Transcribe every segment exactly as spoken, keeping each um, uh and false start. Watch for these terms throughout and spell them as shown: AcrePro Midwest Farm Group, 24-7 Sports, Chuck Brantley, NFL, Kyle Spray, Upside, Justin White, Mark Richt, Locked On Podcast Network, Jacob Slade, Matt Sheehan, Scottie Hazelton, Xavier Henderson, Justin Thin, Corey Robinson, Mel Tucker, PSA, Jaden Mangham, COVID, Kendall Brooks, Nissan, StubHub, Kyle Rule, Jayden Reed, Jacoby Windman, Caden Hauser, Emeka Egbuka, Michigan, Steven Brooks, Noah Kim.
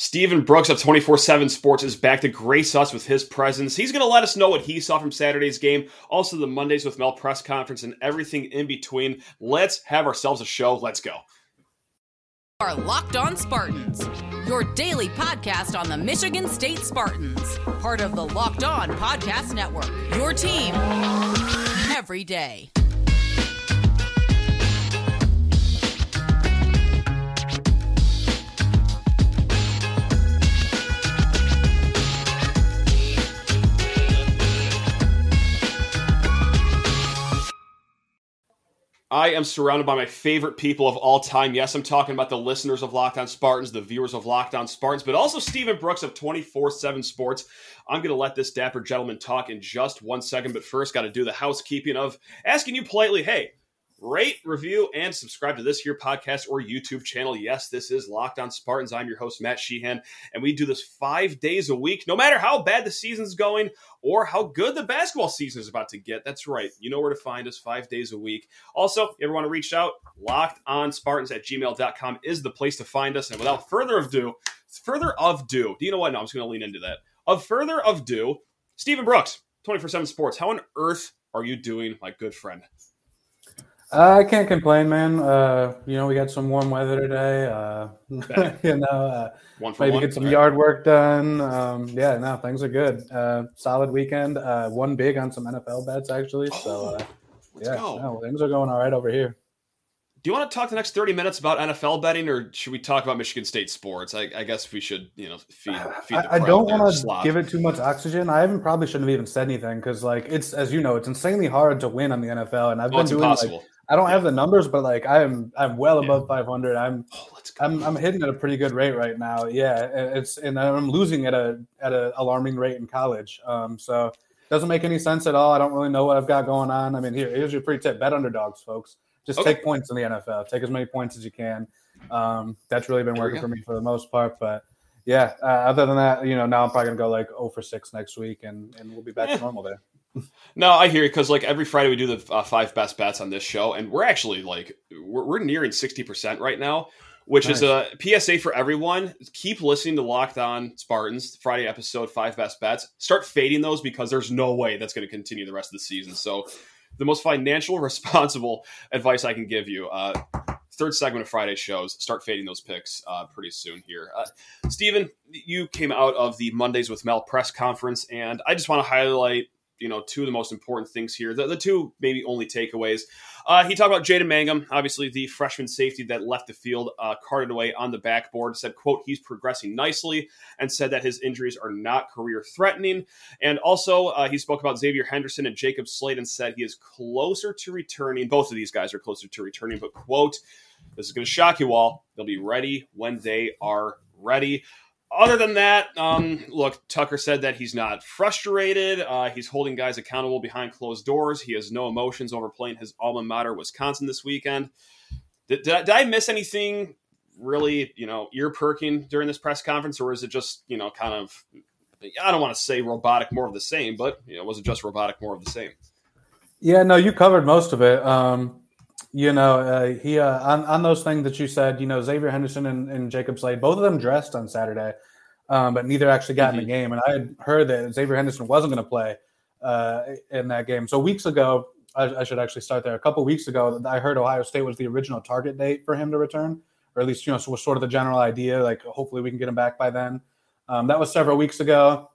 Steven Brooks of twenty-four seven Sports is back to grace us with his presence. He's going to let us know what he saw from Saturday's game, also the Mondays with Mel press conference, and everything in between. Let's have ourselves a show. Let's go. Our Locked On Spartans, your daily podcast on the Michigan State Spartans, part of the Locked On Podcast Network, your team every day. I am surrounded by my favorite people of all time. Yes, I'm talking about the listeners of Locked On Spartans, the viewers of Locked On Spartans, but also Steven Brooks of twenty-four seven Sports. I'm going to let this dapper gentleman talk in just one second, but first got to do the housekeeping of asking you politely, hey, rate, review, and subscribe to this here podcast or YouTube channel. Yes, this is Locked On Spartans. I'm your host, Matt Sheehan, and we do this five days a week, no matter how bad the season's going or how good the basketball season is about to get. That's right. You know where to find us five days a week. Also, if you ever want to reach out, LockedOnSpartans at gmail dot com is the place to find us. And without further ado, further ado, do you know what? No, I'm just going to lean into that. Of further ado, Steven Brooks, twenty-four seven Sports. How on earth are you doing, my good friend? I can't complain, man. Uh, you know, we got some warm weather today. Uh, you know, uh, one for maybe one. Get some yard work done. Um, yeah, no, things are good. Uh, solid weekend. Uh, won big on some N F L bets, actually. So, uh, Let's yeah, go. No, things are going all right over here. Do you want to talk the next thirty minutes about N F L betting, or should we talk about Michigan State sports? I, I guess we should, you know, feed, feed the I don't want to slop. Give it too much oxygen. I even probably shouldn't have even said anything because, like, it's, as you know, it's insanely hard to win on the N F L, and I've oh, been doing impossible. Like, I don't yeah. have the numbers, but like I am, I'm well above yeah. five hundred. I'm, oh, let's go. I'm, I'm hitting at a pretty good rate right now. Yeah, it's, and I'm losing at a at an alarming rate in college. Um, so it doesn't make any sense at all. I don't really know what I've got going on. I mean, here, here's your free tip: bet underdogs, folks. Just okay. take points in the N F L. Take as many points as you can. Um, that's really been working for me for the most part, but. Yeah, uh, other than that, you know, now I'm probably going to go like oh for six next week, and, and we'll be back yeah. to normal there. No, I hear you, because like every Friday we do the uh, five best bets on this show, and we're actually like we're, we're nearing sixty percent right now, which nice. Is a P S A for everyone. Keep listening to Locked On Spartans, Friday episode, five best bets. Start fading those because there's no way that's going to continue the rest of the season. So the most financial responsible advice I can give you. Uh Third segment of Friday shows. Start fading those picks uh, pretty soon here. Uh, Steven, you came out of the Mondays with Mel press conference, and I just want to highlight, you know, two of the most important things here. The, the two maybe only takeaways. Uh, he talked about Jaden Mangham, obviously the freshman safety that left the field uh, carted away on the backboard. Said, quote, he's progressing nicely, and said that his injuries are not career-threatening. And also uh, he spoke about Xavier Henderson and Jacob Slade and said he is closer to returning. Both of these guys are closer to returning, but, quote, this is going to shock you all. They'll be ready when they are ready. Other than that, um, look, Tucker said that he's not frustrated. Uh, he's holding guys accountable behind closed doors. He has no emotions over playing his alma mater, Wisconsin, this weekend. Did, did, I, did I miss anything really, you know, ear-perking during this press conference, or is it just, you know, kind of, I don't want to say robotic, more of the same, but, you know, was it just robotic, more of the same? Yeah, no, you covered most of it. Um You know, uh, he uh, on, on those things that you said, you know, Xavier Henderson and, and Jacob Slade, both of them dressed on Saturday, um, but neither actually got mm-hmm. in the game. And I had heard that Xavier Henderson wasn't going to play uh, in that game. So weeks ago, I, I should actually start there. A couple weeks ago, I heard Ohio State was the original target date for him to return, or at least, you know, so was sort of the general idea, like hopefully we can get him back by then. Um, that was several weeks ago.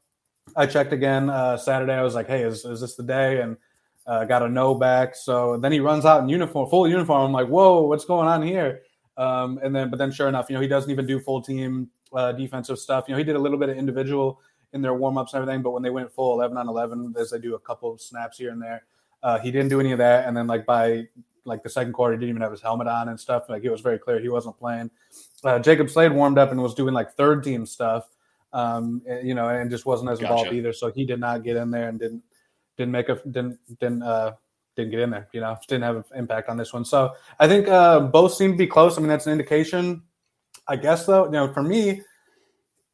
I checked again uh, Saturday. I was like, hey, is, is this the day? And Uh, got a no back. So then he runs out in uniform, full uniform. I'm like, whoa, what's going on here? Um, and then, but then sure enough, you know, he doesn't even do full team uh, defensive stuff. You know, he did a little bit of individual in their warmups and everything, but when they went full eleven on eleven, as they do a couple of snaps here and there, uh, he didn't do any of that. And then like by like the second quarter, he didn't even have his helmet on and stuff. Like it was very clear he wasn't playing. Uh, Jacob Slade warmed up and was doing like third team stuff, um, and, you know, and just wasn't as involved gotcha. Either. So he did not get in there and didn't, Didn't make a didn't didn't uh didn't get in there, you know, didn't have an impact on this one. So I think uh, both seem to be close. I mean, that's an indication, I guess. Though, you know, for me,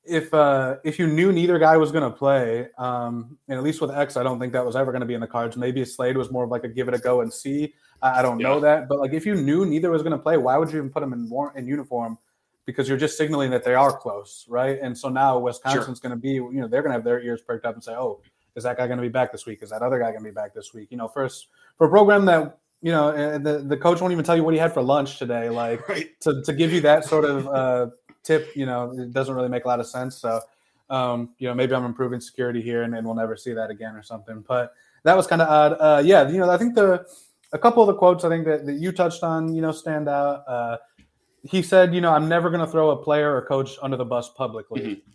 if uh, if you knew neither guy was going to play, um, and at least with X, I don't think that was ever going to be in the cards. Maybe Slade was more of like a give it a go and see. I, I don't yeah. know that, but like if you knew neither was going to play, why would you even put him in war- in uniform? because you're just signaling that they are close, right? And so now Wisconsin's sure. going to be, you know, they're going to have their ears perked up and say, oh, is that guy going to be back this week? Is that other guy going to be back this week? You know, first for a program that, you know, the, the coach won't even tell you what he had for lunch today. Like right. to, to give you that sort of uh, tip, you know, it doesn't really make a lot of sense. So, um, you know, maybe I'm improving security here and then we'll never see that again or something. But that was kind of odd. Uh, yeah, you know, I think the a couple of the quotes I think that, that you touched on, you know, stand out. Uh, he said, you know, I'm never going to throw a player or coach under the bus publicly. Mm-hmm.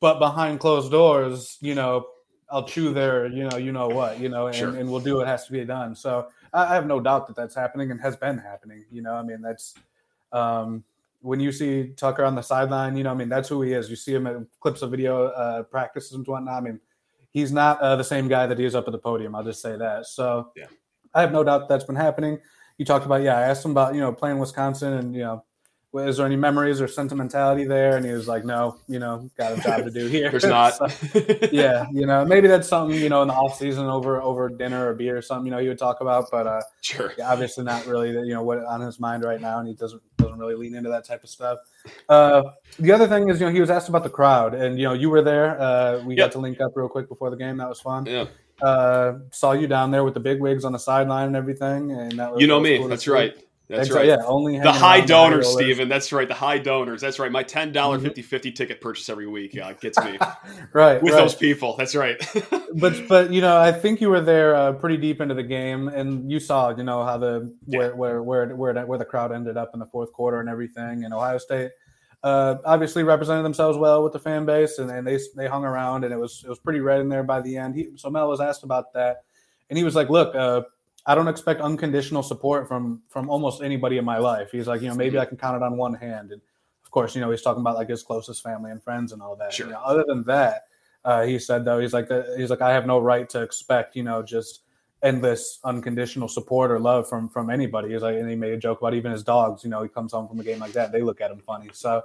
But behind closed doors, you know, I'll chew their, you know, you know what, you know, and, sure. and we'll do what has to be done. So I have no doubt that that's happening and has been happening. You know, I mean, that's um, when you see Tucker on the sideline, you know, I mean, that's who he is. You see him in clips of video uh, practices and whatnot. I mean, he's not uh, the same guy that he is up at the podium. I'll just say that. So yeah. I have no doubt that's been happening. You talked about, yeah, I asked him about, you know, playing Wisconsin and, you know, is there any memories or sentimentality there? And he was like, no, you know, got a job to do here. There's not. So, yeah, you know, maybe that's something, you know, in the off season over over dinner or beer or something, you know, he would talk about. But uh, sure. yeah, obviously not really, you know, what on his mind right now. And he doesn't doesn't really lean into that type of stuff. Uh, the other thing is, you know, he was asked about the crowd. And, you know, you were there. Uh, we yep. got to link up real quick before the game. That was fun. Yeah. Uh, saw you down there with the big wigs on the sideline and everything. And that was, you know that was me. Cool that's right. That's right. Yeah, only the high donors, Steven. That's right. The high donors. That's right. My ten dollars mm-hmm. fifty-fifty ticket purchase every week yeah, gets me right with right. those people. That's right. but, but you know, I think you were there uh, pretty deep into the game, and you saw, you know, how the yeah. where, where where where where the crowd ended up in the fourth quarter and everything. And Ohio State uh, obviously represented themselves well with the fan base, and, and they they hung around, and it was it was pretty red in there by the end. He, so Mel was asked about that, and he was like, "Look." Uh, I don't expect unconditional support from from almost anybody in my life. He's like, you know, maybe I can count it on one hand. And, of course, you know, he's talking about, like, his closest family and friends and all that. Sure. You know, other than that, uh, he said, though, he's like, he's like, I have no right to expect, you know, just endless unconditional support or love from from anybody. He's like, and he made a joke about even his dogs. You know, he comes home from a game like that, they look at him funny. So,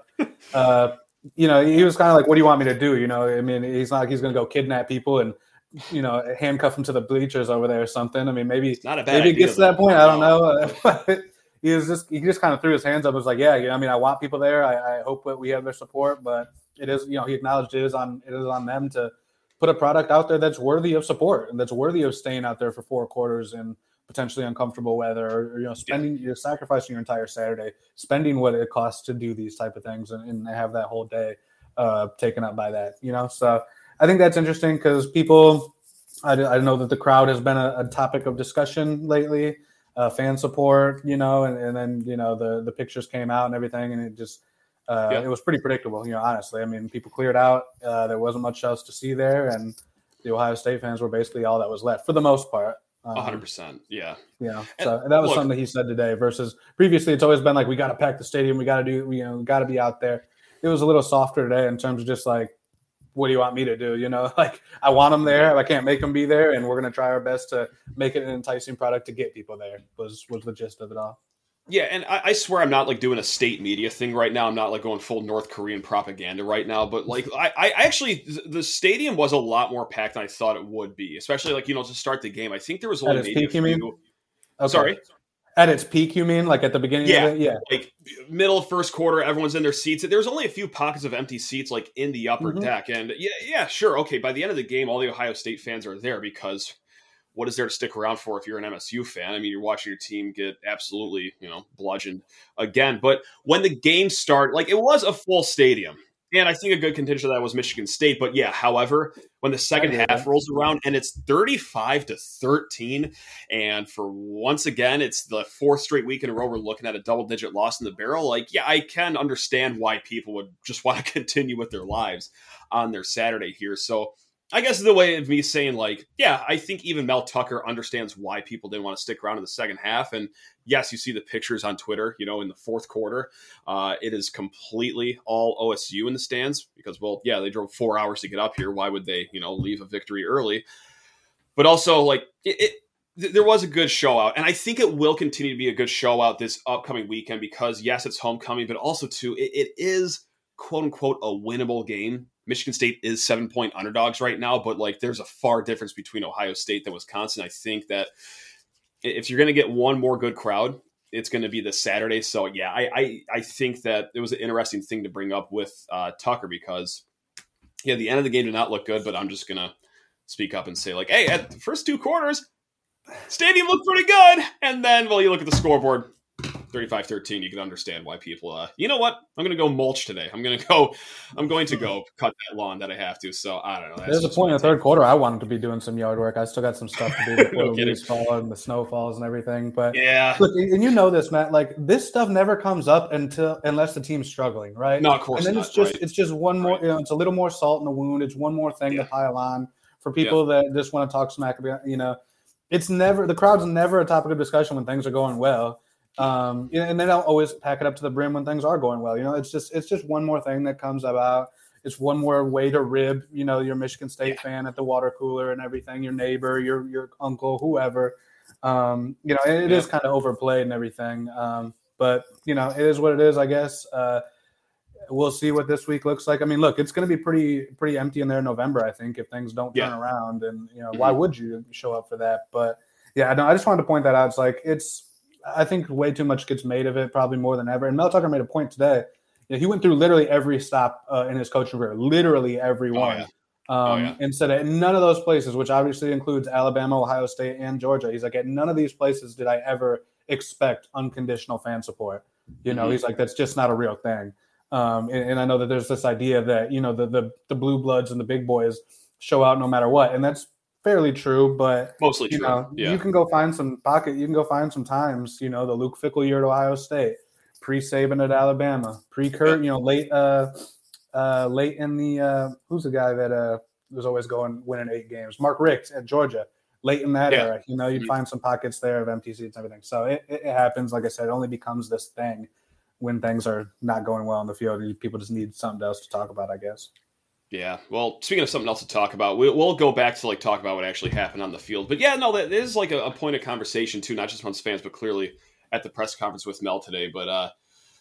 uh, you know, he was kind of like, what do you want me to do? You know, I mean, he's not like he's going to go kidnap people and, you know, handcuff him to the bleachers over there or something. I mean, maybe it's not a bad maybe it gets to that point. I don't know. But he was just he just kind of threw his hands up. And was like, yeah, you know, I mean, I want people there. I, I hope that we have their support, but it is, you know, he acknowledged it is on it is on them to put a product out there that's worthy of support and that's worthy of staying out there for four quarters in potentially uncomfortable weather, or, you know, spending you're sacrificing your entire Saturday, spending what it costs to do these type of things, and, and have that whole day uh, taken up by that, you know, so. I think that's interesting because people, I, I know that the crowd has been a, a topic of discussion lately, uh, fan support, you know, and, and then, you know, the, the pictures came out and everything, and it just, uh, yeah. it was pretty predictable, you know, honestly. I mean, people cleared out. Uh, there wasn't much else to see there, and the Ohio State fans were basically all that was left for the most part. Um, one hundred percent, yeah. Yeah, so and that was look, something that he said today versus previously it's always been like, we got to pack the stadium, we got to do, you know, got to be out there. It was a little softer today in terms of just like, what do you want me to do? You know, like I want them there. I can't make them be there. And we're going to try our best to make it an enticing product to get people there was, was the gist of it all. Yeah. And I, I swear I'm not like doing a state media thing right now. I'm not like going full North Korean propaganda right now, but like I, I actually, the stadium was a lot more packed than I thought it would be, especially like, you know, to start the game. I think there was only maybe a few. Okay. Sorry. At its peak, you mean? Like at the beginning yeah, of it? Yeah. Like middle of first quarter, everyone's in their seats. There's only a few pockets of empty seats like in the upper mm-hmm. deck. And yeah, yeah, sure. Okay, by the end of the game, all the Ohio State fans are there because what is there to stick around for if you're an M S U fan? I mean, you're watching your team get absolutely, you know, bludgeoned again. But when the game started, like it was a full stadium. And I think a good contention of that was Michigan State. But yeah, however, when the second half rolls around and it's thirty-five to thirteen, and for once again, it's the fourth straight week in a row we're looking at a double-digit loss in the barrel. Like, yeah, I can understand why people would just want to continue with their lives on their Saturday here. So I guess the way of me saying, like, yeah, I think even Mel Tucker understands why people didn't want to stick around in the second half. And yes, you see the pictures on Twitter, you know, in the fourth quarter. Uh, it is completely all O S U in the stands because, well, yeah, they drove four hours to get up here. Why would they, you know, leave a victory early? But also, like, it, it, there was a good show out. And I think it will continue to be a good show out this upcoming weekend because, yes, it's homecoming, but also, too, it, it is, quote unquote, a winnable game. Michigan State is seven-point underdogs right now, but like there's a far difference between Ohio State and Wisconsin. I think that if you're going to get one more good crowd it's going to be this Saturday. So yeah, I, I, I think that it was an interesting thing to bring up with uh, Tucker because yeah, the end of the game did not look good, but I'm just going to speak up and say like, hey, at the first two quarters, stadium looked pretty good. And then, well, you look at the scoreboard, thirty-five thirteen, you can understand why people, uh, you know what? I'm going to go mulch today. I'm going to go, I'm going to go cut that lawn that I have to. So I don't know. There's a point in the third quarter I wanted to be doing some yard work. I still got some stuff to do before no the leaves fall and the snow falls and everything. But yeah, look, and you know this, Matt, like this stuff never comes up until, unless the team's struggling, right? No, of course And then not, it's just, right. it's just one more, right. you know, it's a little more salt in the wound. It's one more thing yeah. to pile on for people yeah. that just want to talk smack about, you know, it's never, the crowd's never a topic of discussion when things are going well. Um, and they don't always pack it up to the brim when things are going well. You know, it's just it's just one more thing that comes about. It's one more way to rib, you know, your Michigan State yeah. fan at the water cooler and everything, your neighbor, your your uncle, whoever. Um, you know, it, it yeah. is kind of overplayed and everything. Um, but, you know, it is what it is, I guess. Uh, we'll see what this week looks like. I mean, look, it's going to be pretty pretty empty in there in November, I think, if things don't turn yeah. around. And, you know, mm-hmm. why would you show up for that? But, yeah, no, I just wanted to point that out. It's like it's – I think way too much gets made of it, probably more than ever. And Mel Tucker made a point today. You know, he went through literally every stop uh, in his coaching career, literally every one. Oh, yeah. Um, oh, yeah. And said at none of those places, which obviously includes Alabama, Ohio State, and Georgia. He's like, at none of these places did I ever expect unconditional fan support. You know, mm-hmm. he's like, that's just not a real thing. Um, and, and I know that there's this idea that, you know, the, the the blue bloods and the big boys show out no matter what. And that's fairly true, but mostly you true. Know, yeah. You can go find some pocket. You can go find some times. You know, the Luke Fickle year at Ohio State, pre-Saban at Alabama, pre-Kurt. You know, late, uh, uh, late in the uh, who's the guy that uh, was always going winning eight games? Mark Richt at Georgia, late in that yeah. era. You know, you'd mm-hmm. find some pockets there of empty seats and everything. So it, it happens. Like I said, it only becomes this thing when things are not going well in the field, and people just need something else to talk about, I guess. Yeah. Well, speaking of something else to talk about, we'll, we'll go back to like talk about what actually happened on the field. But yeah, no, that is like a, a point of conversation too, not just amongst fans, but clearly at the press conference with Mel today. But uh,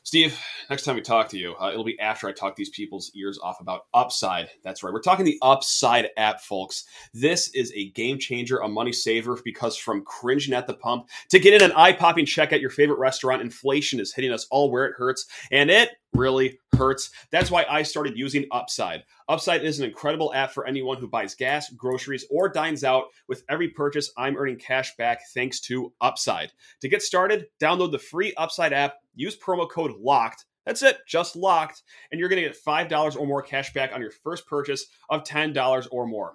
Steve, next time we talk to you, uh, it'll be after I talk these people's ears off about Upside. That's right. We're talking the Upside app, folks. This is a game changer, a money saver, because from cringing at the pump to getting an eye-popping check at your favorite restaurant, inflation is hitting us all where it hurts, and it really hurts. That's why I started using Upside. Upside is an incredible app for anyone who buys gas, groceries, or dines out. With every purchase, I'm earning cash back thanks to Upside. To get started, download the free Upside app, use promo code LOCKED. That's it, just LOCKED, and you're going to get five dollars or more cash back on your first purchase of ten dollars or more.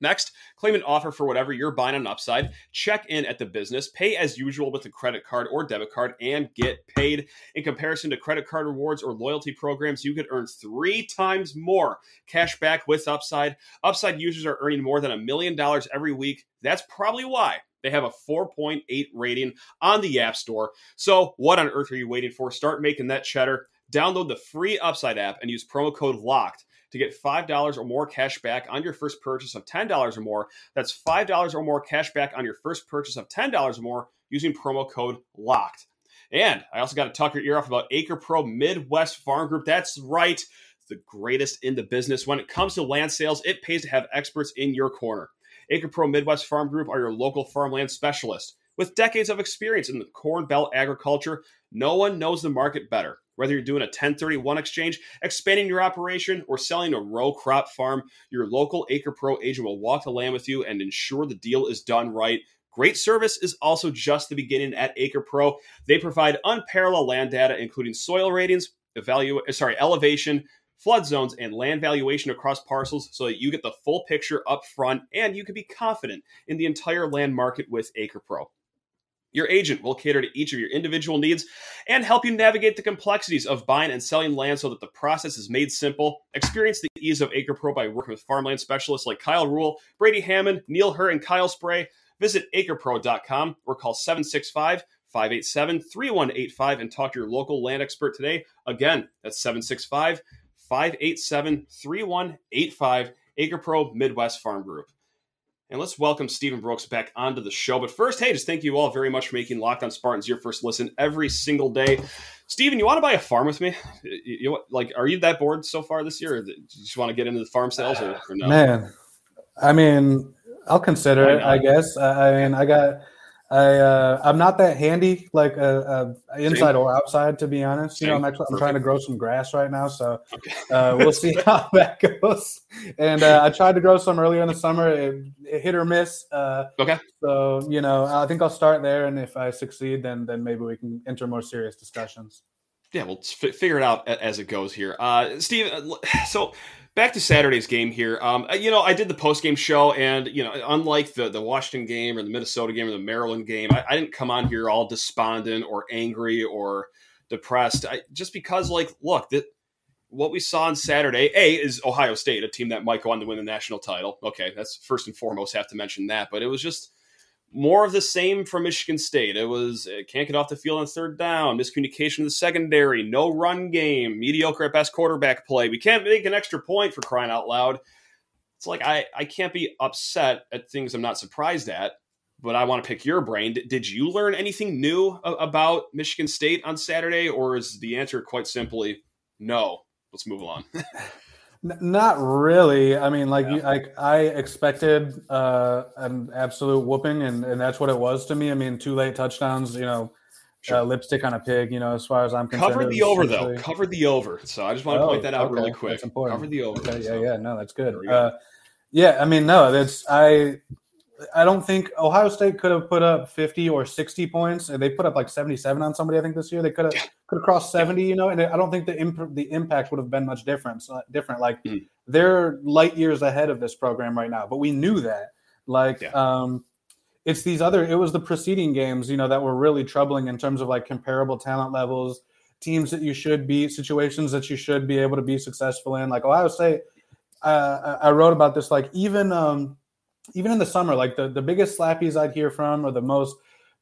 Next, claim an offer for whatever you're buying on Upside, check in at the business, pay as usual with a credit card or debit card, and get paid. In comparison to credit card rewards or loyalty programs, you could earn three times more cash back with Upside. Upside users are earning more than a million dollars every week. That's probably why they have a four point eight rating on the App Store. So what on earth are you waiting for? Start making that cheddar. Download the free Upside app and use promo code LOCKED to get five dollars or more cash back on your first purchase of ten dollars or more. That's five dollars or more cash back on your first purchase of ten dollars or more using promo code LOCKED. And I also got to talk your ear off about AcrePro Midwest Farm Group. That's right, the greatest in the business. When it comes to land sales, it pays to have experts in your corner. AcrePro Midwest Farm Group are your local farmland specialists. With decades of experience in the Corn Belt agriculture, no one knows the market better. Whether you're doing a ten thirty-one exchange, expanding your operation, or selling a row crop farm, your local AcrePro agent will walk the land with you and ensure the deal is done right. Great service is also just the beginning at AcrePro. They provide unparalleled land data, including soil ratings, evalu- sorry, elevation, flood zones, and land valuation across parcels so that you get the full picture up front and you can be confident in the entire land market with AcrePro. Your agent will cater to each of your individual needs and help you navigate the complexities of buying and selling land so that the process is made simple. Experience the ease of AcrePro by working with farmland specialists like Kyle Rule, Brady Hammond, Neil Hur, and Kyle Spray. Visit acre pro dot com or call seven six five, five eight seven, three one eight five and talk to your local land expert today. Again, that's seven six five, five eight seven, three one eight five, AcrePro Midwest Farm Group. And let's welcome Steven Brooks back onto the show. But first, hey, just thank you all very much for making Locked On Spartans your first listen every single day. Steven, you want to buy a farm with me? You know, like, are you that bored so far this year? Or do you just want to get into the farm sales or, or no? Man, I mean, I'll consider it, I guess. I mean, I got I uh, I'm not that handy, like uh, uh, inside Same. or outside, to be honest. Same. You know, I'm actually I'm trying to grow some grass right now, so okay. uh, we'll see how that goes. And uh, I tried to grow some earlier in the summer. It, it hit or miss. Uh, okay. So you know, I think I'll start there, and if I succeed, then then maybe we can enter more serious discussions. Yeah, we'll f- figure it out as it goes here, uh, Steve. So. Back to Saturday's game here. Um, you know, I did the post-game show, and, you know, unlike the, the Washington game or the Minnesota game or the Maryland game, I, I didn't come on here all despondent or angry or depressed. I, just because, like, look, that what we saw on Saturday, A, is Ohio State, a team that might go on to win the national title. Okay, that's first and foremost, have to mention that. But it was just more of the same from Michigan State. It was it can't get off the field on third down, miscommunication in the secondary, no run game, mediocre at best quarterback play. We can't make an extra point, for crying out loud. It's like I, I can't be upset at things I'm not surprised at, but I want to pick your brain. Did you learn anything new about Michigan State on Saturday, or is the answer quite simply no? Let's move on. Not really. I mean, like, yeah. I, I expected uh, an absolute whooping, and, and that's what it was to me. I mean, two late touchdowns, you know, sure. uh, lipstick on a pig, you know, as far as I'm concerned. Covered the over, though. Covered the over. So I just want to oh, point that out okay. really quick. Covered the over. Okay, so. Yeah, yeah. No, that's good. Uh, yeah, I mean, no, that's – I I don't think – Ohio State could have put up fifty or sixty points, and they put up like seventy-seven on somebody, I think, this year. They could have yeah. – could have crossed seventy, you know, and I don't think the imp- the impact would have been much different. So different, like mm. they're light years ahead of this program right now, but we knew that. Like, yeah. um, it's these other. It was the preceding games, you know, that were really troubling in terms of like comparable talent levels, teams that you should be, situations that you should be able to be successful in. Like Ohio State, uh, I wrote about this. Like even um, even in the summer, like the the biggest slappies I'd hear from, or the most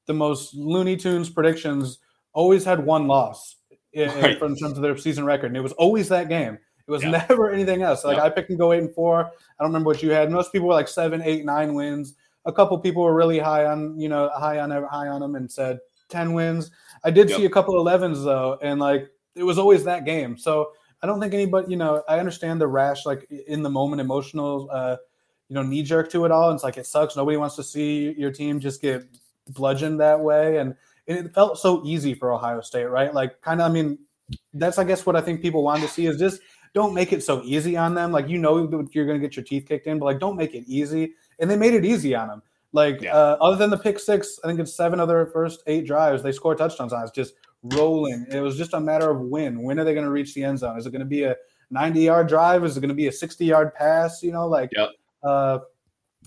the most Looney Tunes predictions. Always had one loss in, right. in terms of their season record, and it was always that game. It was yeah. never anything else. Like yeah. I picked and go eight and four. I don't remember what you had. Most people were like seven, eight, nine wins. A couple people were really high on, you know, high on high on them and said ten wins. I did yep. see a couple of elevens though, and like it was always that game. So I don't think anybody, you know, I understand the rash, like in the moment, emotional, uh, you know, knee jerk to it all. And it's like it sucks. Nobody wants to see your team just get bludgeoned that way, and. It felt so easy for Ohio State, right? Like kind of, I mean, that's, I guess what I think people wanted to see is just don't make it so easy on them. Like, you know, you're going to get your teeth kicked in, but like, don't make it easy. And they made it easy on them. Like yeah. uh, other than the pick six, I think it's seven of their first eight drives, they scored touchdowns on. It's just rolling. It was just a matter of when, when are they going to reach the end zone? Is it going to be a ninety yard drive? Is it going to be a sixty yard pass? You know, like, yep. uh,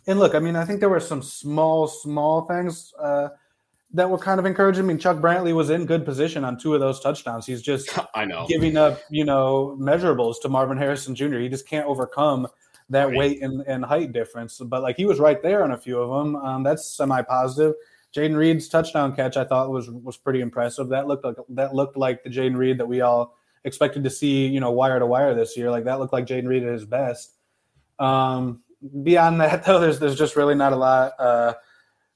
and look, I mean, I think there were some small, small things, uh, that were kind of encouraging. I mean, Chuck Brantley was in good position on two of those touchdowns. He's just I know. giving up, you know, measurables to Marvin Harrison Junior He just can't overcome that right. weight and, and height difference. But, like, he was right there on a few of them. Um, that's semi-positive. Jayden Reed's touchdown catch I thought was was pretty impressive. That looked like that looked like the Jayden Reed that we all expected to see, you know, wire to wire this year. Like, that looked like Jayden Reed at his best. Um, beyond that, though, there's, there's just really not a lot uh, –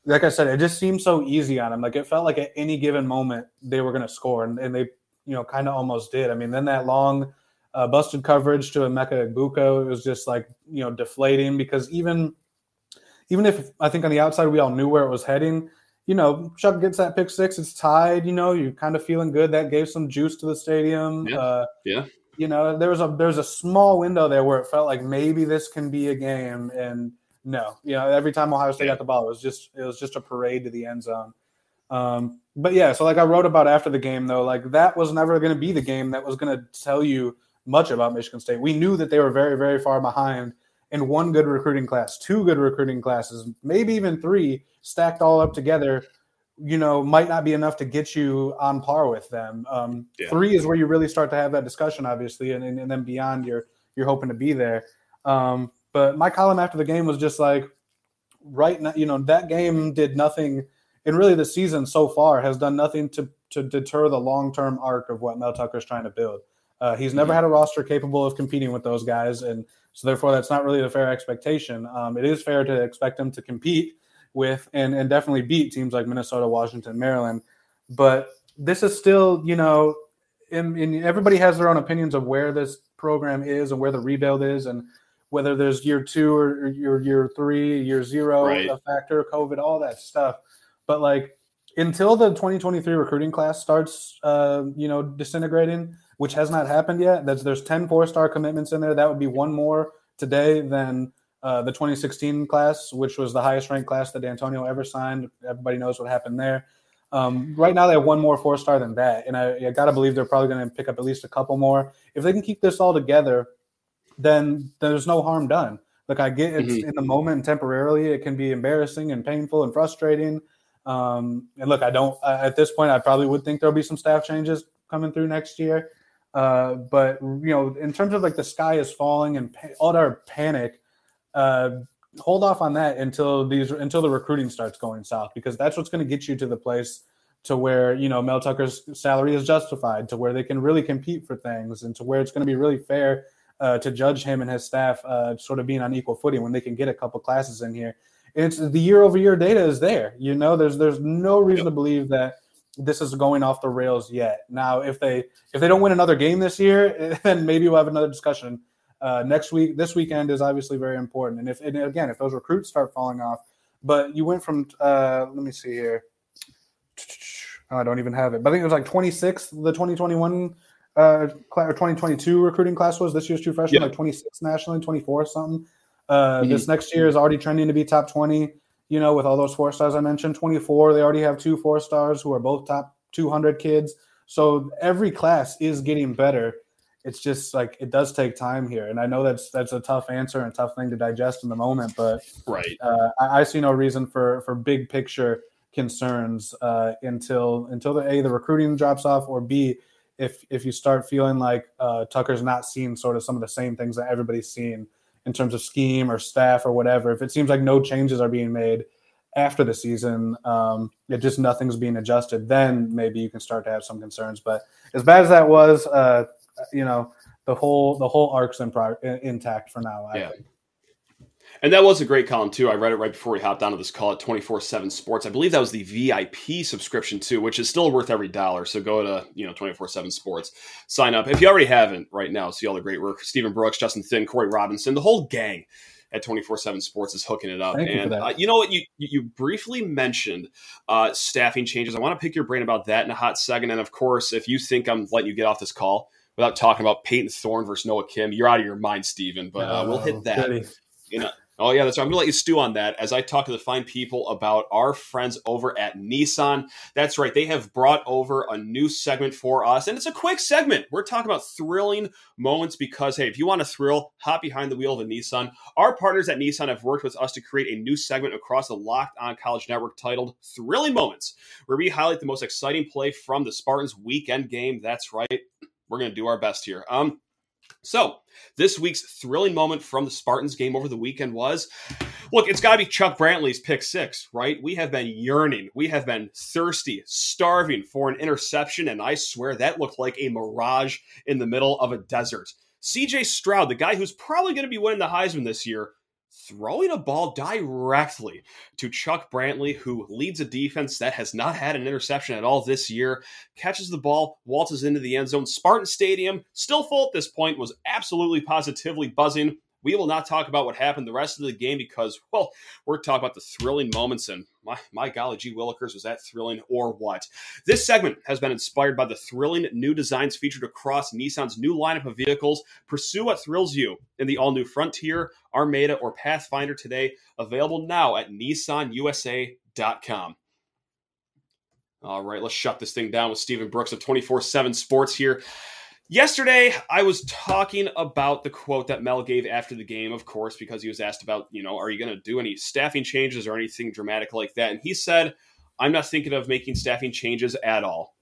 like I said, it just seemed so easy on them. Like it felt like at any given moment they were going to score, and, and they, you know, kind of almost did. I mean, then that long uh, busted coverage to Emeka Egbuka, it was just like, you know, deflating because even even if I think on the outside we all knew where it was heading, you know, Chuck gets that pick six, it's tied. You know, you're kind of feeling good. That gave some juice to the stadium. Yeah. Uh, yeah. You know, there was a there's a small window there where it felt like maybe this can be a game, and. No, you know, every time Ohio State yeah. got the ball, it was just it was just a parade to the end zone. Um, but yeah, so like I wrote about after the game, though, like that was never going to be the game that was going to tell you much about Michigan State. We knew that they were very, very far behind in one good recruiting class, two good recruiting classes, maybe even three stacked all up together. You know, might not be enough to get you on par with them. Um, yeah. Three is where you really start to have that discussion, obviously, and and, and then beyond, you're you're hoping to be there. Um, But my column after the game was just like, right now, you know, that game did nothing. And really the season so far has done nothing to, to deter the long-term arc of what Mel Tucker is trying to build. Uh, he's never had a roster capable of competing with those guys. And so therefore that's not really the fair expectation. Um, it is fair to expect them to compete with and, and definitely beat teams like Minnesota, Washington, Maryland. But this is still, you know, in, in, everybody has their own opinions of where this program is and where the rebuild is and whether there's year two or year, year three, year zero, right. a factor, COVID, all that stuff. But like until the twenty twenty-three recruiting class starts, uh, you know, disintegrating, which has not happened yet. That's there's ten four-star commitments in there. That would be one more today than uh, the twenty sixteen class, which was the highest-ranked class that D'Antonio ever signed. Everybody knows what happened there. Um, right now, they have one more four-star than that, and I, I got to believe they're probably going to pick up at least a couple more. If they can keep this all together, then there's no harm done. Like, I get it's mm-hmm. in the moment and temporarily it can be embarrassing and painful and frustrating. Um, and look, I don't uh, at this point, I probably would think there'll be some staff changes coming through next year. Uh, but, you know, in terms of like the sky is falling and pa- all our panic, uh, hold off on that until these until the recruiting starts going south, because that's what's going to get you to the place to where, you know, Mel Tucker's salary is justified, to where they can really compete for things, and to where it's going to be really fair uh, to judge him and his staff uh, sort of being on equal footing when they can get a couple classes in here. It's the year over year data is there. You know, there's there's no reason to believe that this is going off the rails yet. Now, if they if they don't win another game this year, then maybe we'll have another discussion uh, next week. This weekend is obviously very important. And if and again, if those recruits start falling off, but you went from uh, let me see here. Oh, I don't even have it. But I think it was like twenty-six. The twenty twenty-one uh, class, or twenty twenty-two recruiting class was this year's true freshman, yeah. like twenty-six nationally, twenty-four something. Uh, mm-hmm. This next year is already trending to be top twenty. You know, with all those four stars I mentioned, twenty-four, they already have two four stars who are both top two hundred kids. So every class is getting better. It's just like it does take time here. And I know that's that's a tough answer and a tough thing to digest in the moment. But right. uh, I, I see no reason for, for big picture concerns uh, until until the, A, the recruiting drops off, or B, if, if you start feeling like uh, Tucker's not seeing sort of some of the same things that everybody's seeing in terms of scheme or staff or whatever. If it seems like no changes are being made after the season, um, it just nothing's being adjusted, then maybe you can start to have some concerns. But as bad as that was, uh, you know, the whole the whole arc's in pro- intact for now, I yeah. think. And that was a great column, too. I read it right before we hopped onto this call at twenty-four seven Sports. I believe that was the V I P subscription, too, which is still worth every dollar. So go to, you know, twenty-four seven Sports. Sign up. If you already haven't right now, see all the great work. Steven Brooks, Justin Thin, Corey Robinson, the whole gang at twenty-four seven Sports is hooking it up. Thank and you, for that. Uh, you know what? You you briefly mentioned uh, staffing changes. I want to pick your brain about that in a hot second. And, of course, if you think I'm letting you get off this call without talking about Peyton Thorne versus Noah Kim, you're out of your mind, Steven. But uh, we'll hit that. Goody. You know, oh, yeah, that's right. I'm going to let you stew on that as I talk to the fine people about our friends over at Nissan. That's right. They have brought over a new segment for us, and it's a quick segment. We're talking about thrilling moments because, hey, if you want a thrill, hop behind the wheel of a Nissan. Our partners at Nissan have worked with us to create a new segment across the Locked On College Network titled Thrilling Moments, where we highlight the most exciting play from the Spartans weekend game. That's right. We're going to do our best here. Um. So this week's thrilling moment from the Spartans game over the weekend was, look, it's got to be Chuck Brantley's pick six, right? We have been yearning. We have been thirsty, starving for an interception. And I swear that looked like a mirage in the middle of a desert. C J. Stroud, the guy who's probably going to be winning the Heisman this year, throwing a ball directly to Chuck Brantley, who leads a defense that has not had an interception at all this year, catches the ball, waltzes into the end zone. Spartan Stadium, still full at this point, was absolutely positively buzzing. We will not talk about what happened the rest of the game because, well, we're talking about the thrilling moments, and my, my golly gee willikers, was that thrilling or what? This segment has been inspired by the thrilling new designs featured across Nissan's new lineup of vehicles. Pursue what thrills you in the all-new Frontier, Armada, or Pathfinder today. Available now at nissan u s a dot com. All right, let's shut this thing down with Steven Brooks of twenty-four seven Sports here. Yesterday, I was talking about the quote that Mel gave after the game, of course, because he was asked about, you know, are you going to do any staffing changes or anything dramatic like that? And he said, I'm not thinking of making staffing changes at all.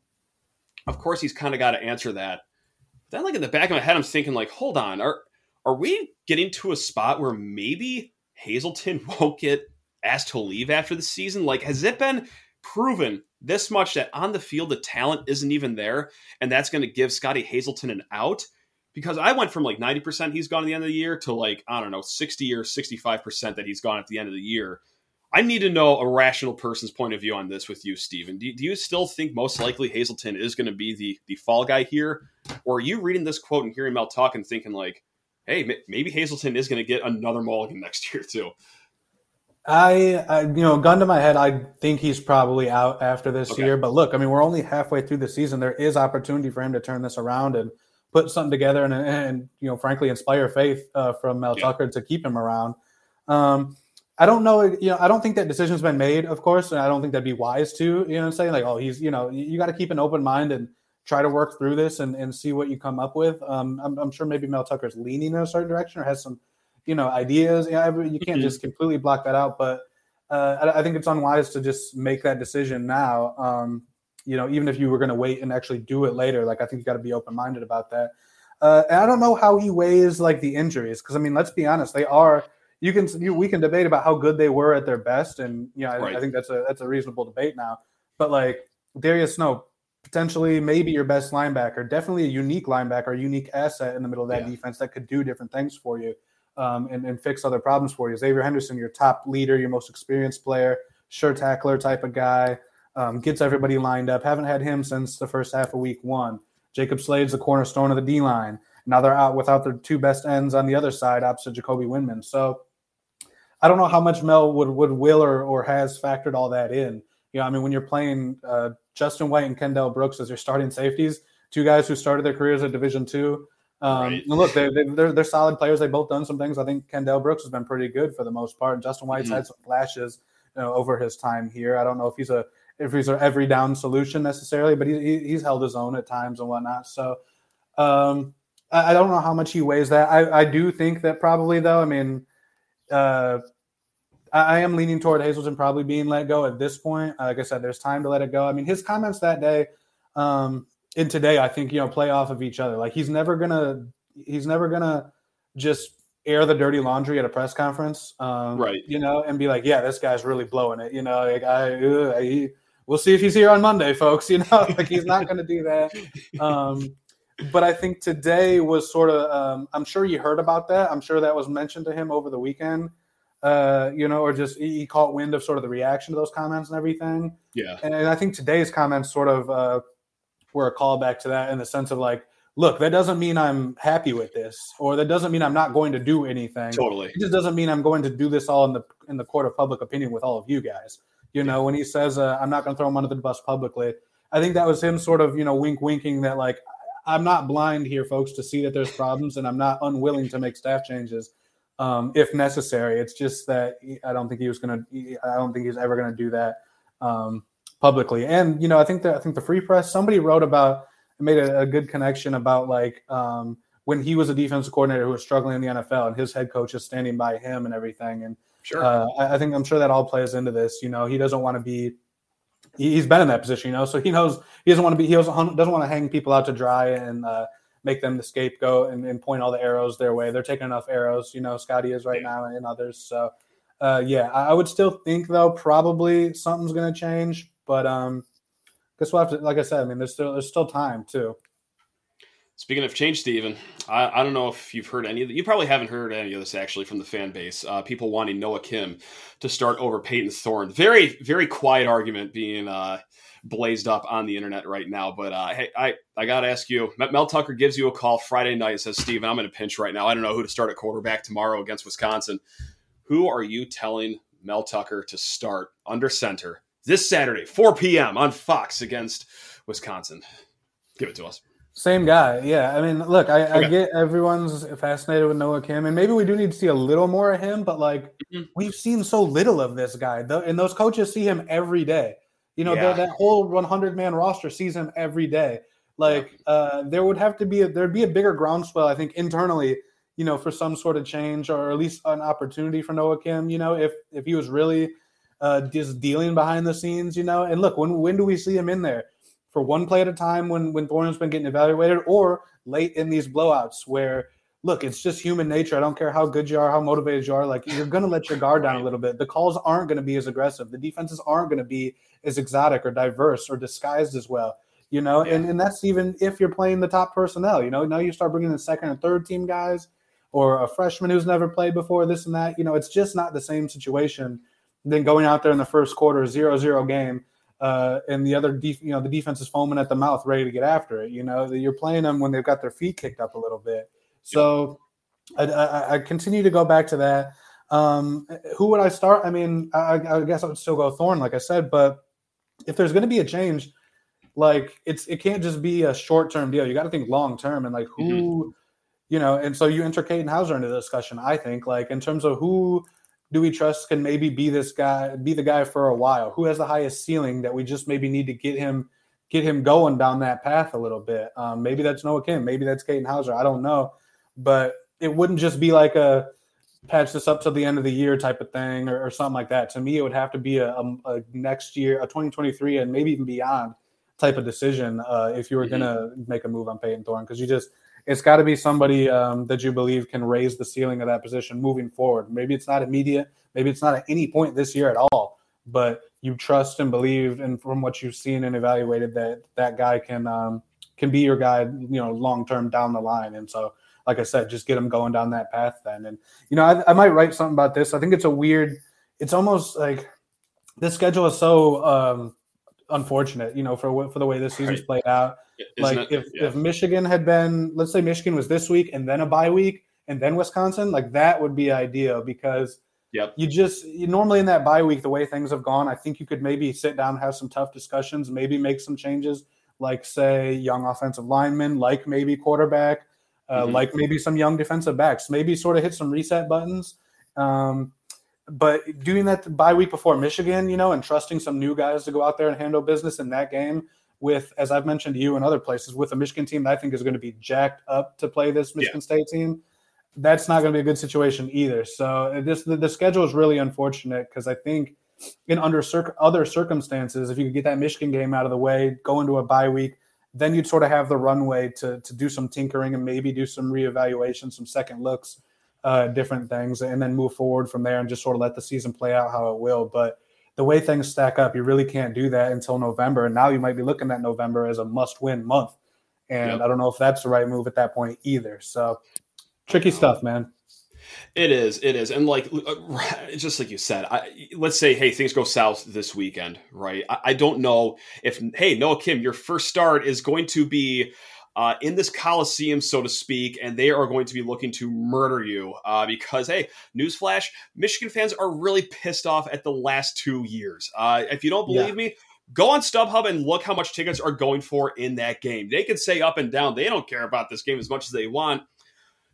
Of course, he's kind of got to answer that. But then, like, in the back of my head, I'm thinking, like, hold on, are are we getting to a spot where maybe Hazelton won't get asked to leave after the season? Like, has it been proven this much that on the field, the talent isn't even there, and that's going to give Scottie Hazelton an out? Because I went from like ninety percent he's gone at the end of the year to like, I don't know, sixty or sixty-five percent that he's gone at the end of the year. I need to know a rational person's point of view on this with you, Steven. Do, do you still think most likely Hazelton is going to be the, the fall guy here? Or are you reading this quote and hearing Mel talk and thinking like, hey, maybe Hazelton is going to get another mulligan next year too? I, I, you know, gun to my head, I think he's probably out after this okay. year. But look, I mean, we're only halfway through the season. There is opportunity for him to turn this around and put something together and, and you know, frankly, inspire faith uh, from Mel yeah. Tucker to keep him around. Um, I don't know. You know, I don't think that decision's been made, of course, and I don't think that'd be wise to, you know what I'm saying? Like, oh, he's, you know, you got to keep an open mind and try to work through this and, and see what you come up with. Um, I'm, I'm sure maybe Mel Tucker's leaning in a certain direction or has some, you know, ideas. You know, you can't mm-hmm. just completely block that out, but uh, I, I think it's unwise to just make that decision now. Um, you know, even if you were going to wait and actually do it later, like, I think you got to be open-minded about that. Uh, and I don't know how he weighs like the injuries. Cause I mean, let's be honest, they are, you can, you, we can debate about how good they were at their best. And, you know, I, right. I think that's a, that's a reasonable debate now, but like Darius Snow, potentially maybe your best linebacker, definitely a unique linebacker, a unique asset in the middle of that yeah. defense that could do different things for you. Um, and, and fix other problems for you. Xavier Henderson, your top leader, your most experienced player, sure tackler type of guy, um, gets everybody lined up. Haven't had him since the first half of week one. Jacob Slade's the cornerstone of the D-line. Now they're out without their two best ends on the other side opposite Jacoby Windman. So I don't know how much Mel would, would will or, or has factored all that in. You know, I mean, when you're playing uh, Justin White and Kendall Brooks as your starting safeties, two guys who started their careers at Division two, Um, right. and look, they, they, they're they're solid players. They've both done some things. I think Kendall Brooks has been pretty good for the most part. And Justin White's mm-hmm. had some flashes, you know, over his time here. I don't know if he's a if he's an every down solution necessarily, but he, he's held his own at times and whatnot. So um, I, I don't know how much he weighs that. I, I do think that probably though. I mean, uh, I, I am leaning toward Hazelton probably being let go at this point. Like I said, there's time to let it go. I mean, his comments that day. Um, And today, I think, you know, play off of each other. Like, he's never gonna, he's never gonna just air the dirty laundry at a press conference, um, right? You know, and be like, yeah, this guy's really blowing it. You know, like I, I he, we'll see if he's here on Monday, folks. You know, like he's not gonna do that. Um, but I think today was sort of, um, I'm sure you heard about that. I'm sure that was mentioned to him over the weekend. Uh, you know, or just he caught wind of sort of the reaction to those comments and everything. Yeah, and, and I think today's comments sort of. Uh, were a callback to that in the sense of like, look, that doesn't mean I'm happy with this, or that doesn't mean I'm not going to do anything. Totally. It just doesn't mean I'm going to do this all in the in the court of public opinion with all of you guys. You know, when he says, uh, I'm not going to throw him under the bus publicly, I think that was him sort of, you know, wink winking that like, I'm not blind here, folks, to see that there's problems, and I'm not unwilling to make staff changes um, if necessary. It's just that I don't think he was going to, I don't think he's ever going to do that. Um, Publicly. And, you know, I think that I think the Free Press, somebody wrote about, made a, a good connection about like um, when he was a defensive coordinator who was struggling in the N F L and his head coach is standing by him and everything. And sure, uh, I, I think I'm sure that all plays into this. You know, he doesn't want to be, he, he's been in that position, you know, so he knows he doesn't want to be, he doesn't, doesn't want to hang people out to dry and uh, make them the scapegoat and, and point all the arrows their way. They're taking enough arrows, you know, Scottie is right yeah. now and others. So, uh, yeah, I, I would still think though, probably something's going to change. But um, guess we'll have to, like I said, I mean, there's still there's still time too. Speaking of change, Steven, I, I don't know if you've heard any of the, you probably haven't heard any of this actually from the fan base. Uh, people wanting Noah Kim to start over Peyton Thorne. Very, very quiet argument being uh, blazed up on the internet right now. But uh, hey, I, I got to ask you, Mel Tucker gives you a call Friday night and says, Steven, I'm in a pinch right now. I don't know who to start at quarterback tomorrow against Wisconsin. Who are you telling Mel Tucker to start under center this Saturday, four p.m. on Fox against Wisconsin? Give it to us. Same guy, yeah. I mean, look, I, okay. I get everyone's fascinated with Noah Kim, and maybe we do need to see a little more of him, but, like, mm-hmm. we've seen so little of this guy. The, and those coaches see him every day. You know, yeah. that whole one hundred man roster sees him every day. Like, yeah. uh, there would have to be a, there'd be a bigger groundswell, I think, internally, you know, for some sort of change or at least an opportunity for Noah Kim, you know, if if he was really – Uh, just dealing behind the scenes, you know. And look, when when do we see him in there? For one play at a time when when Thorne's been getting evaluated, or late in these blowouts where, look, it's just human nature. I don't care how good you are, how motivated you are. Like, you're going to let your guard down a little bit. The calls aren't going to be as aggressive. The defenses aren't going to be as exotic or diverse or disguised as well, you know. Yeah. And, and that's even if you're playing the top personnel, you know. Now you start bringing in second and third team guys or a freshman who's never played before, this and that. You know, it's just not the same situation than going out there in the first quarter, zero zero game, uh, and the other, def- you know, the defense is foaming at the mouth, ready to get after it. You know, you're playing them when they've got their feet kicked up a little bit. So I, I, I continue to go back to that. Um, who would I start? I mean, I, I guess I would still go Thorne, like I said, but if there's going to be a change, like it's, it can't just be a short-term deal. You got to think long-term and like who, mm-hmm. you know, and so you enter Caden Hauser into the discussion, I think, like in terms of who do we trust can maybe be this guy, be the guy for a while, who has the highest ceiling that we just maybe need to get him, get him going down that path a little bit. Um, maybe that's Noah Kim, maybe that's Caden Hauser. I don't know, but it wouldn't just be like a patch this up till the end of the year type of thing or, or something like that. To me, it would have to be a, a, a next year, a twenty twenty-three and maybe even beyond type of decision uh, if you were going to mm-hmm. make a move on Peyton Thorne, because you just, it's got to be somebody um, that you believe can raise the ceiling of that position moving forward. Maybe it's not immediate. Maybe it's not at any point this year at all, but you trust and believe, and from what you've seen and evaluated, that that guy can um, can be your guy, you know, long-term down the line. And so, like I said, just get him going down that path then. And, you know, I, I might write something about this. I think it's a weird – it's almost like this schedule is so um, unfortunate, you know, for for the way this season's right. played out. Isn't like it, if, yeah. if Michigan had been – let's say Michigan was this week and then a bye week and then Wisconsin, like that would be ideal because yep. you just – normally in that bye week, the way things have gone, I think you could maybe sit down, have some tough discussions, maybe make some changes, like, say, young offensive linemen, like maybe quarterback – Uh, mm-hmm. like maybe some young defensive backs, maybe sort of hit some reset buttons. Um, but doing that bye week before Michigan, you know, and trusting some new guys to go out there and handle business in that game with, as I've mentioned to you and other places, with a Michigan team that I think is going to be jacked up to play this Michigan yeah. State team, that's not going to be a good situation either. So this the, the schedule is really unfortunate because I think in under circ- other circumstances, if you could get that Michigan game out of the way, go into a bye week, then you'd sort of have the runway to to do some tinkering and maybe do some reevaluation, some second looks, uh, different things, and then move forward from there and just sort of let the season play out how it will. But the way things stack up, you really can't do that until November. And now you might be looking at November as a must-win month. And yep. I don't know if that's the right move at that point either. So tricky stuff, man. It is. It is. And like, just like you said, I, let's say, hey, things go south this weekend, right? I, I don't know if, hey, Noah Kim, your first start is going to be uh, in this Coliseum, so to speak, and they are going to be looking to murder you uh, because, hey, newsflash, Michigan fans are really pissed off at the last two years. Uh, if you don't believe yeah. me, go on StubHub and look how much tickets are going for in that game. They can say up and down. They don't care about this game as much as they want.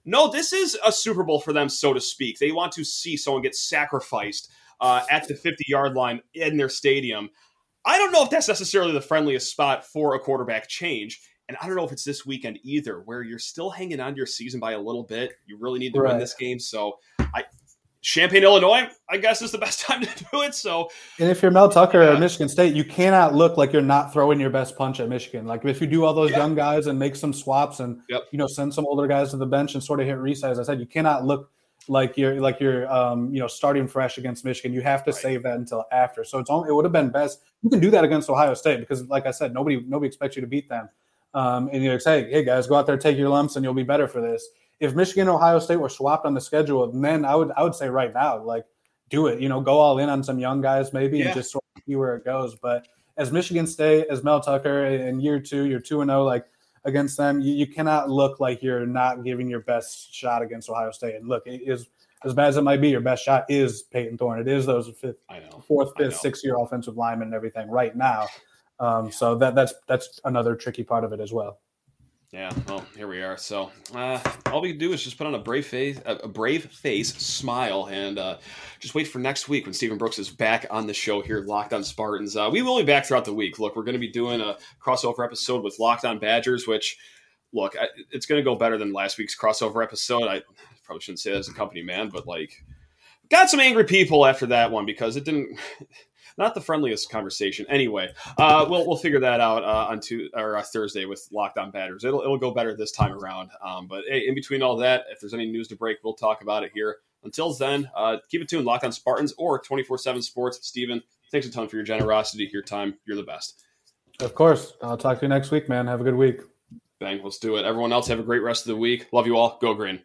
No, this is a Super Bowl for them, so to speak. They want to see someone get sacrificed uh, at the fifty-yard line in their stadium. I don't know if that's necessarily the friendliest spot for a quarterback change, and I don't know if it's this weekend either, where you're still hanging on to your season by a little bit. You really need to right. win this game, so I, Champaign, Illinois, I guess is the best time to do it. So, and if you're Mel Tucker yeah. at Michigan State, you cannot look like you're not throwing your best punch at Michigan. Like if you do all those yeah. young guys and make some swaps and yep. you know send some older guys to the bench and sort of hit reset, as I said, you cannot look like you're like you're um, you know starting fresh against Michigan. You have to right. save that until after. So it's only it would have been best. You can do that against Ohio State because, like I said, nobody nobody expects you to beat them. Um, and you're like, hey, hey guys, go out there, take your lumps, and you'll be better for this. If Michigan and Ohio State were swapped on the schedule, then I would I would say right now, like, do it. You know, go all in on some young guys maybe yeah. and just sort of see where it goes. But as Michigan State, as Mel Tucker in year two, you're two and oh, like, against them, you, you cannot look like you're not giving your best shot against Ohio State. And look, it is, as bad as it might be, your best shot is Peyton Thorne. It is those fifth, fourth, fifth, sixth-year offensive linemen and everything right now. Um, yeah. So that that's that's another tricky part of it as well. Yeah, well, here we are. So uh, all we can do is just put on a brave face, a brave face, smile, and uh, just wait for next week when Steven Brooks is back on the show here, Locked On Spartans. Uh, we will be back throughout the week. Look, we're going to be doing a crossover episode with Locked On Badgers, which, look, I, it's going to go better than last week's crossover episode. I probably shouldn't say that as a company man, but, like, got some angry people after that one because it didn't – not the friendliest conversation. Anyway, uh, we'll we'll figure that out uh, on two, or, uh, Thursday with Locked On Badgers. It'll it'll go better this time around. Um, but hey, in between all that, if there's any news to break, we'll talk about it here. Until then, uh, keep it tuned. Locked On Spartans or twenty-four seven Sports. Steven, thanks a ton for your generosity, your time. You're the best. Of course. I'll talk to you next week, man. Have a good week. Bang. Let's do it. Everyone else, have a great rest of the week. Love you all. Go Green.